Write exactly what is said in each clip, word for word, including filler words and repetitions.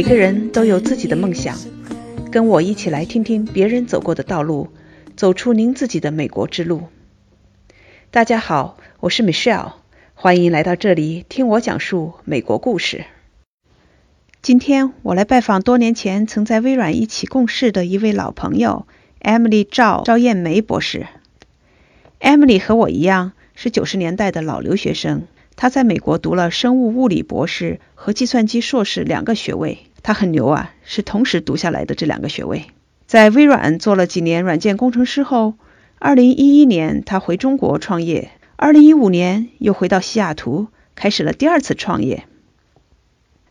每个人都有自己的梦想，跟我一起来听听别人走过的道路，走出您自己的美国之路。大家好，我是 Michelle， 欢迎来到这里听我讲述美国故事。今天我来拜访多年前曾在微软一起共事的一位老朋友 Emily Zhao 赵燕梅博士。 Emily 和我一样是九十年代的老留学生，她在美国读了生物物理博士和计算机硕士两个学位，她很牛啊，是同时读下来的这两个学位。在微软做了几年软件工程师后，二零一一年她回中国创业，二零一五年又回到西雅图开始了第二次创业。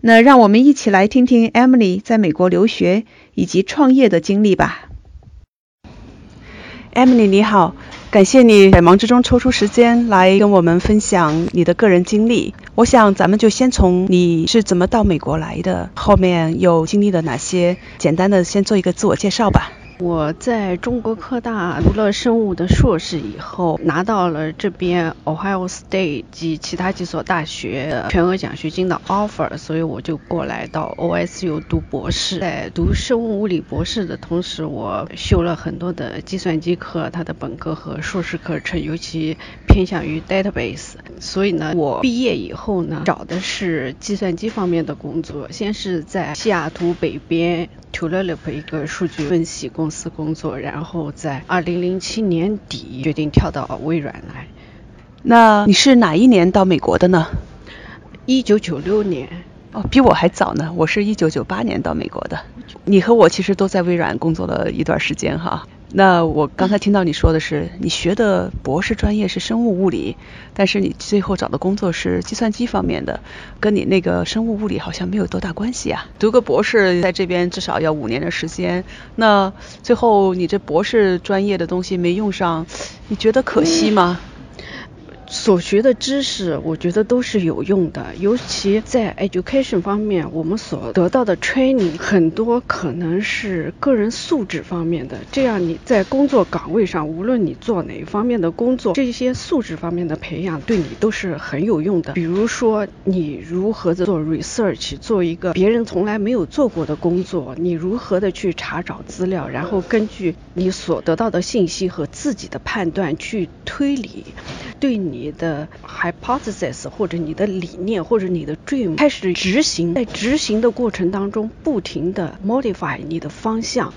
那让我们一起来听听 Emily 在美国留学以及创业的经历吧。 Emily 你好，感谢你百忙之中抽出时间来跟我们分享你的个人经历。我想咱们就先从你是怎么到美国来的，后面又经历了哪些，简单的先做一个自我介绍吧。我在中国科大读了生物的硕士以后，拿到了这边 Ohio State 及其他几所大学全额奖学金的 offer， 所以我就过来到 O S U 读博士。在读生物物理博士的同时，我修了很多的计算机课，它的本科和硕士课程尤其偏向于 database， 所以呢，我毕业以后呢，找的是计算机方面的工作，先是在西雅图北边 Tololip 一个数据分析公司公司工作，然后在二零零七年底决定跳到微软来。那你是哪一年到美国的呢？一九九六年。哦，比我还早呢，我是一九九八年到美国的。你和我其实都在微软工作了一段时间哈。那我刚才听到你说的是，你学的博士专业是生物物理，但是你最后找的工作是计算机方面的，跟你那个生物物理好像没有多大关系啊。读个博士在这边至少要五年的时间，那最后你这博士专业的东西没用上，你觉得可惜吗？嗯，所学的知识我觉得都是有用的，尤其在 education 方面，我们所得到的 training 很多可能是个人素质方面的，这样你在工作岗位上无论你做哪方面的工作，这些素质方面的培养对你都是很有用的。比如说你如何的做 research， 做一个别人从来没有做过的工作，你如何的去查找资料，然后根据你所得到的信息和自己的判断去推理，对你你的 hypothesis 或者你的理念或者你的 dream 开始执行，在执行的过程当中不停的 modify 你的方向。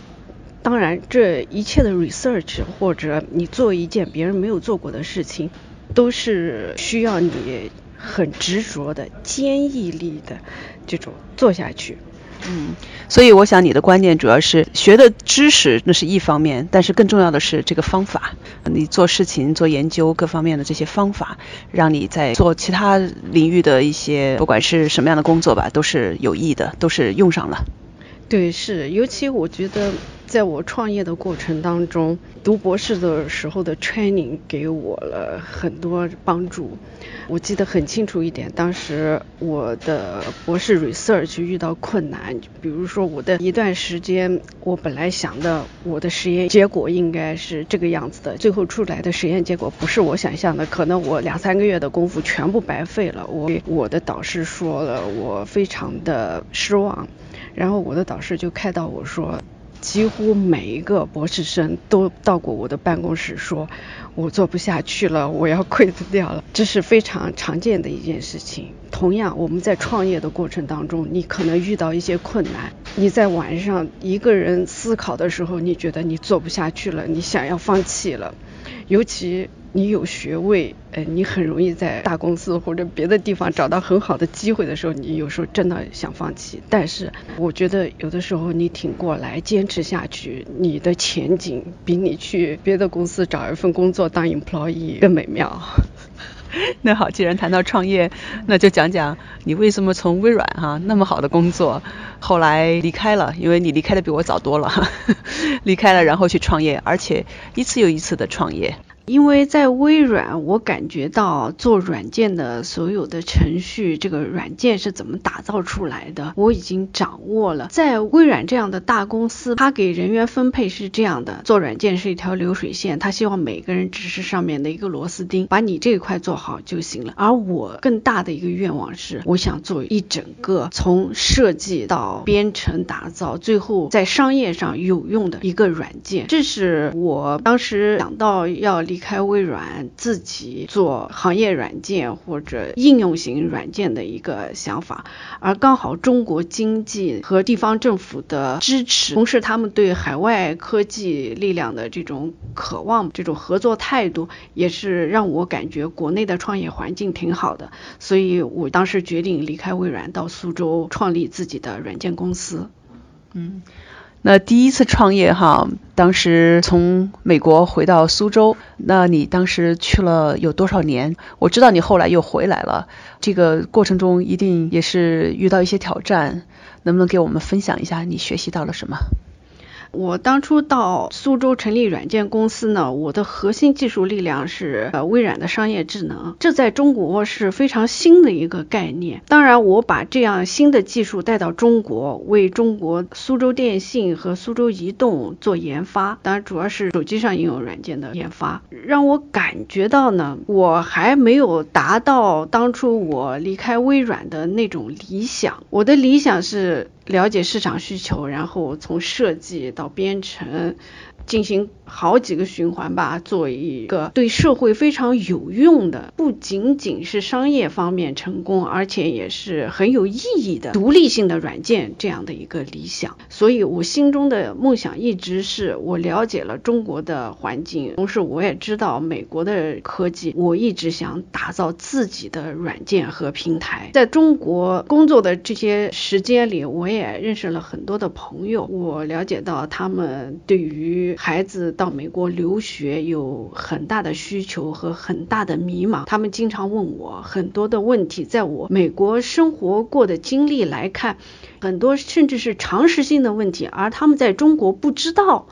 当然这一切的 research 或者你做一件别人没有做过的事情，都是需要你很执着的坚毅力的这种做下去。嗯，所以我想你的观念主要是学的知识那是一方面，但是更重要的是这个方法，你做事情做研究各方面的这些方法，让你在做其他领域的一些不管是什么样的工作吧，都是有益的，都是用上了。对，是，尤其我觉得在我创业的过程当中，读博士的时候的 training 给我了很多帮助。我记得很清楚一点，当时我的博士 research 遇到困难，比如说我的一段时间，我本来想的我的实验结果应该是这个样子的，最后出来的实验结果不是我想象的，可能我两三个月的功夫全部白费了。我给我的导师说了，我非常的失望，然后我的导师就开导我说，几乎每一个博士生都到过我的办公室说，我做不下去了，我要quit掉了，这是非常常见的一件事情。同样我们在创业的过程当中，你可能遇到一些困难，你在晚上一个人思考的时候，你觉得你做不下去了，你想要放弃了，尤其你有学位，呃，你很容易在大公司或者别的地方找到很好的机会的时候，你有时候真的想放弃。但是我觉得有的时候你挺过来，坚持下去，你的前景比你去别的公司找一份工作当 employee 更美妙。那好，既然谈到创业，那就讲讲你为什么从微软哈、啊、那么好的工作，后来离开了，因为你离开的比我早多了，离开了然后去创业，而且一次又一次的创业。因为在微软我感觉到做软件的所有的程序，这个软件是怎么打造出来的我已经掌握了。在微软这样的大公司，它给人员分配是这样的，做软件是一条流水线，它希望每个人只是上面的一个螺丝钉，把你这一块做好就行了。而我更大的一个愿望是，我想做一整个从设计到编程打造，最后在商业上有用的一个软件。这是我当时想到要离开微软，自己做行业软件或者应用型软件的一个想法。而刚好中国经济和地方政府的支持，同时他们对海外科技力量的这种渴望，这种合作态度，也是让我感觉国内的创业环境挺好的。所以我当时决定离开微软，到苏州创立自己的软件公司。嗯，那第一次创业哈，当时从美国回到苏州，那你当时去了有多少年？我知道你后来又回来了，这个过程中一定也是遇到一些挑战，能不能给我们分享一下你学习到了什么？我当初到苏州成立软件公司呢，我的核心技术力量是呃微软的商业智能，这在中国是非常新的一个概念。当然我把这样新的技术带到中国，为中国苏州电信和苏州移动做研发，当然主要是手机上应用软件的研发。让我感觉到呢，我还没有达到当初我离开微软的那种理想。我的理想是了解市场需求，然后从设计到编程进行好几个循环吧，做一个对社会非常有用的，不仅仅是商业方面成功，而且也是很有意义的独立性的软件，这样的一个理想。所以我心中的梦想一直是，我了解了中国的环境，同时我也知道美国的科技，我一直想打造自己的软件和平台。在中国工作的这些时间里，我也认识了很多的朋友，我了解到他们对于孩子到美国留学有很大的需求和很大的迷茫，他们经常问我很多的问题。在我美国生活过的经历来看，很多甚至是常识性的问题，而他们在中国不知道。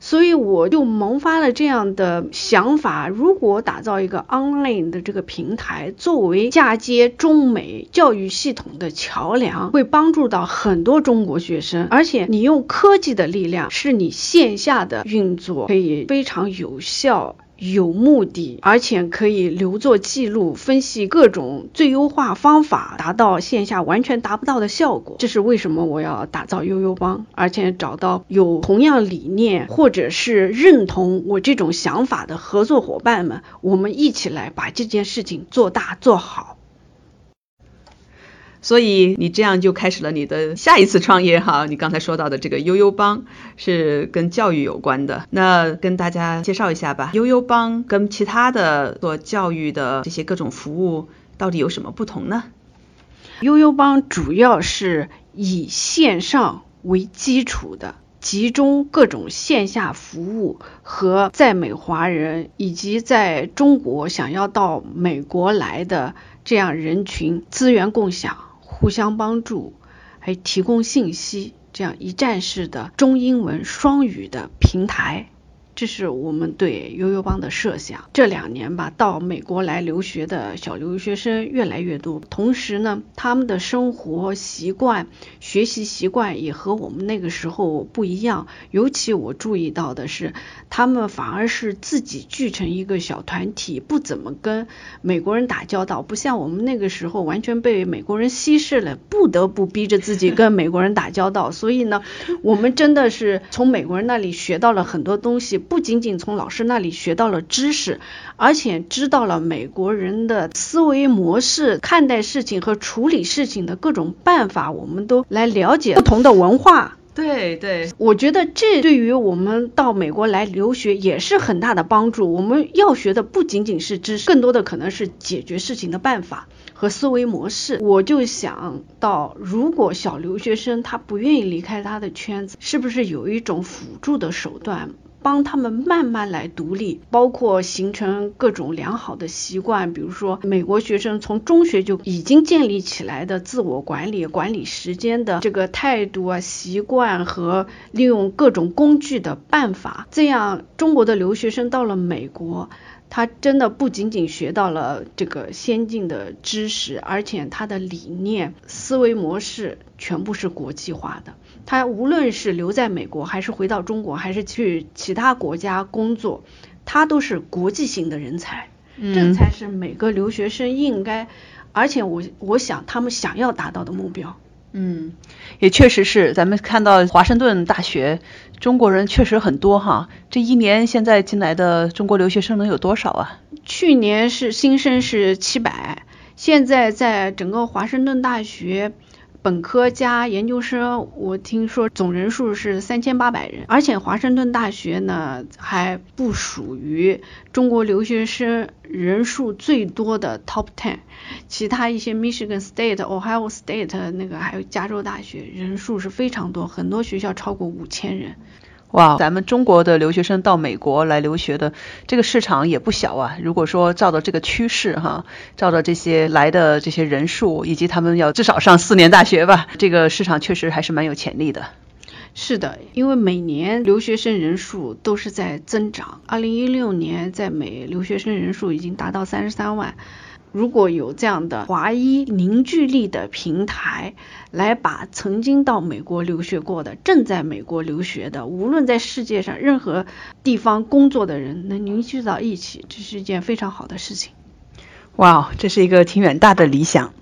所以我就萌发了这样的想法，如果打造一个 online 的这个平台，作为嫁接中美教育系统的桥梁，会帮助到很多中国学生。而且你用科技的力量，是你线下的运作可以非常有效有目的，而且可以留作记录，分析各种最优化方法，达到线下完全达不到的效果。这是为什么我要打造悠悠帮，而且找到有同样理念或者是认同我这种想法的合作伙伴们，我们一起来把这件事情做大做好。所以你这样就开始了你的下一次创业哈，你刚才说到的这个悠悠帮是跟教育有关的，那跟大家介绍一下吧，悠悠帮跟其他的做教育的这些各种服务到底有什么不同呢？悠悠帮主要是以线上为基础的，集中各种线下服务和在美华人以及在中国想要到美国来的这样人群资源共享，互相帮助，还提供信息，这样一站式的中英文双语的平台。这是我们对悠悠帮的设想。这两年吧，到美国来留学的小留学生越来越多，同时呢，他们的生活习惯、学习习惯也和我们那个时候不一样。尤其我注意到的是，他们反而是自己聚成一个小团体，不怎么跟美国人打交道，不像我们那个时候完全被美国人稀释了，不得不逼着自己跟美国人打交道。所以呢，我们真的是从美国人那里学到了很多东西，不仅仅从老师那里学到了知识，而且知道了美国人的思维模式、看待事情和处理事情的各种办法，我们都来了解不同的文化。对对，我觉得这对于我们到美国来留学也是很大的帮助。我们要学的不仅仅是知识，更多的可能是解决事情的办法和思维模式。我就想到，如果小留学生他不愿意离开他的圈子，是不是有一种辅助的手段帮他们慢慢来独立，包括形成各种良好的习惯，比如说美国学生从中学就已经建立起来的自我管理、管理时间的这个态度啊、习惯和利用各种工具的办法，这样中国的留学生到了美国，他真的不仅仅学到了这个先进的知识，而且他的理念、思维模式全部是国际化的。他无论是留在美国，还是回到中国，还是去其他国家工作，他都是国际型的人才。嗯，这才是每个留学生应该，而且我我想他们想要达到的目标。嗯，也确实是，咱们看到华盛顿大学中国人确实很多哈，这一年现在进来的中国留学生能有多少啊？去年是新生是七百，现在在整个华盛顿大学本科加研究生，我听说总人数是三千八百人，而且华盛顿大学呢还不属于中国留学生人数最多的 top ten， 其他一些 Michigan State、Ohio State 那个还有加州大学人数是非常多，很多学校超过五千人。哇，咱们中国的留学生到美国来留学的这个市场也不小啊。如果说照着这个趋势哈，照着这些来的这些人数，以及他们要至少上四年大学吧，这个市场确实还是蛮有潜力的。是的，因为每年留学生人数都是在增长。二零一六年在美留学生人数已经达到三十三万。如果有这样的华裔凝聚力的平台，来把曾经到美国留学过的、正在美国留学的、无论在世界上任何地方工作的人能凝聚到一起，这是一件非常好的事情。哇，这是一个挺远大的理想。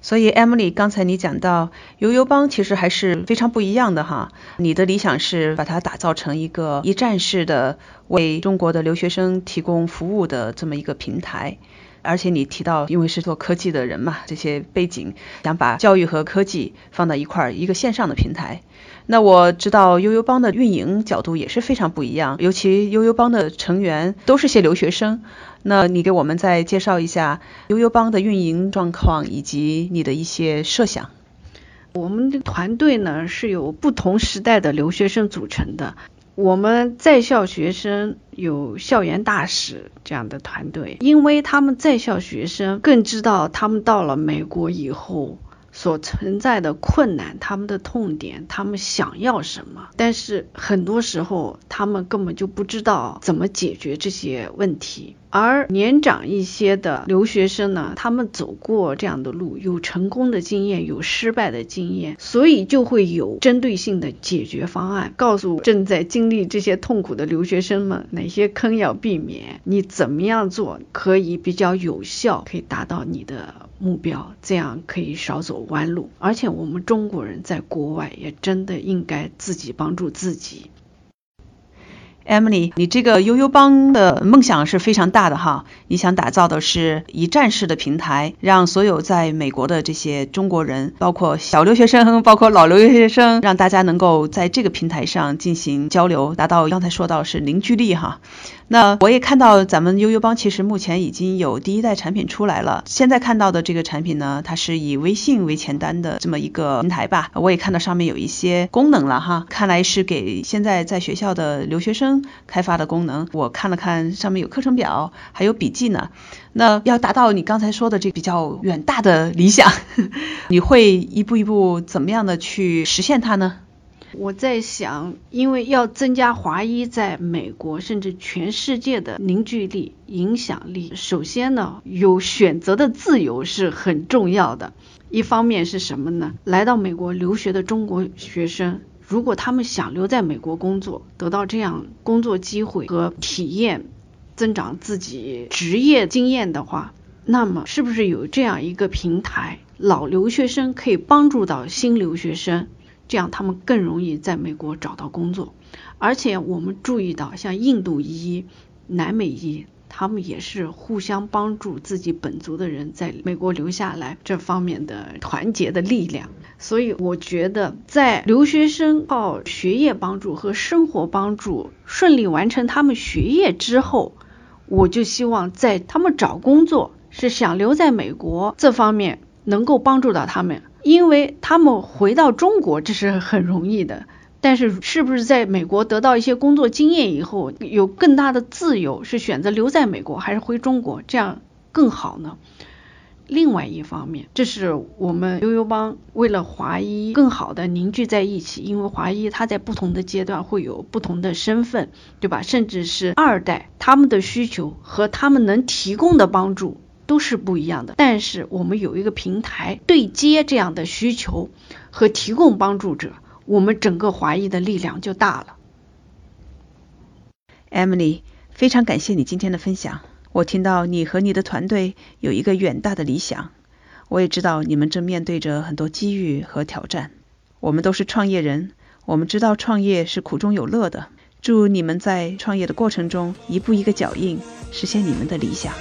所以 Emily， 刚才你讲到游游帮其实还是非常不一样的哈，你的理想是把它打造成一个一站式的为中国的留学生提供服务的这么一个平台，而且你提到因为是做科技的人嘛，这些背景想把教育和科技放到一块儿，一个线上的平台。那我知道悠悠帮的运营角度也是非常不一样，尤其悠悠帮的成员都是些留学生，那你给我们再介绍一下悠悠帮的运营状况以及你的一些设想。我们的团队呢是由不同时代的留学生组成的，我们在校学生有校园大使这样的团队，因为他们在校学生更知道他们到了美国以后所存在的困难，他们的痛点，他们想要什么，但是很多时候他们根本就不知道怎么解决这些问题。而年长一些的留学生呢，他们走过这样的路，有成功的经验，有失败的经验，所以就会有针对性的解决方案，告诉正在经历这些痛苦的留学生们哪些坑要避免，你怎么样做可以比较有效，可以达到你的目标，这样可以少走弯路。而且我们中国人在国外也真的应该自己帮助自己。Emily， 你这个悠悠帮的梦想是非常大的哈，你想打造的是一站式的平台，让所有在美国的这些中国人，包括小留学生，包括老留学生，让大家能够在这个平台上进行交流，达到刚才说到是凝聚力哈。那我也看到咱们悠悠帮其实目前已经有第一代产品出来了，现在看到的这个产品呢，它是以微信为前端的这么一个平台吧，我也看到上面有一些功能了哈，看来是给现在在学校的留学生开发的功能，我看了看上面有课程表还有笔记呢。那要达到你刚才说的这比较远大的理想你会一步一步怎么样的去实现它呢？我在想，因为要增加华裔在美国甚至全世界的凝聚力、影响力，首先呢，有选择的自由是很重要的。一方面是什么呢？来到美国留学的中国学生，如果他们想留在美国工作，得到这样工作机会和体验，增长自己职业经验的话，那么是不是有这样一个平台，老留学生可以帮助到新留学生，这样他们更容易在美国找到工作。而且我们注意到像印度裔、南美裔，他们也是互相帮助自己本族的人在美国留下来，这方面的团结的力量。所以我觉得在留学生靠学业帮助和生活帮助顺利完成他们学业之后，我就希望在他们找工作是想留在美国这方面能够帮助到他们，因为他们回到中国这是很容易的，但是是不是在美国得到一些工作经验以后，有更大的自由，是选择留在美国还是回中国，这样更好呢？另外一方面，这是我们悠悠帮为了华裔更好的凝聚在一起，因为华裔他在不同的阶段会有不同的身份，对吧？甚至是二代，他们的需求和他们能提供的帮助都是不一样的，但是我们有一个平台对接这样的需求和提供帮助者，我们整个华裔的力量就大了。 Emily， 非常感谢你今天的分享。我听到你和你的团队有一个远大的理想，我也知道你们正面对着很多机遇和挑战。我们都是创业人，我们知道创业是苦中有乐的。祝你们在创业的过程中一步一个脚印，实现你们的理想。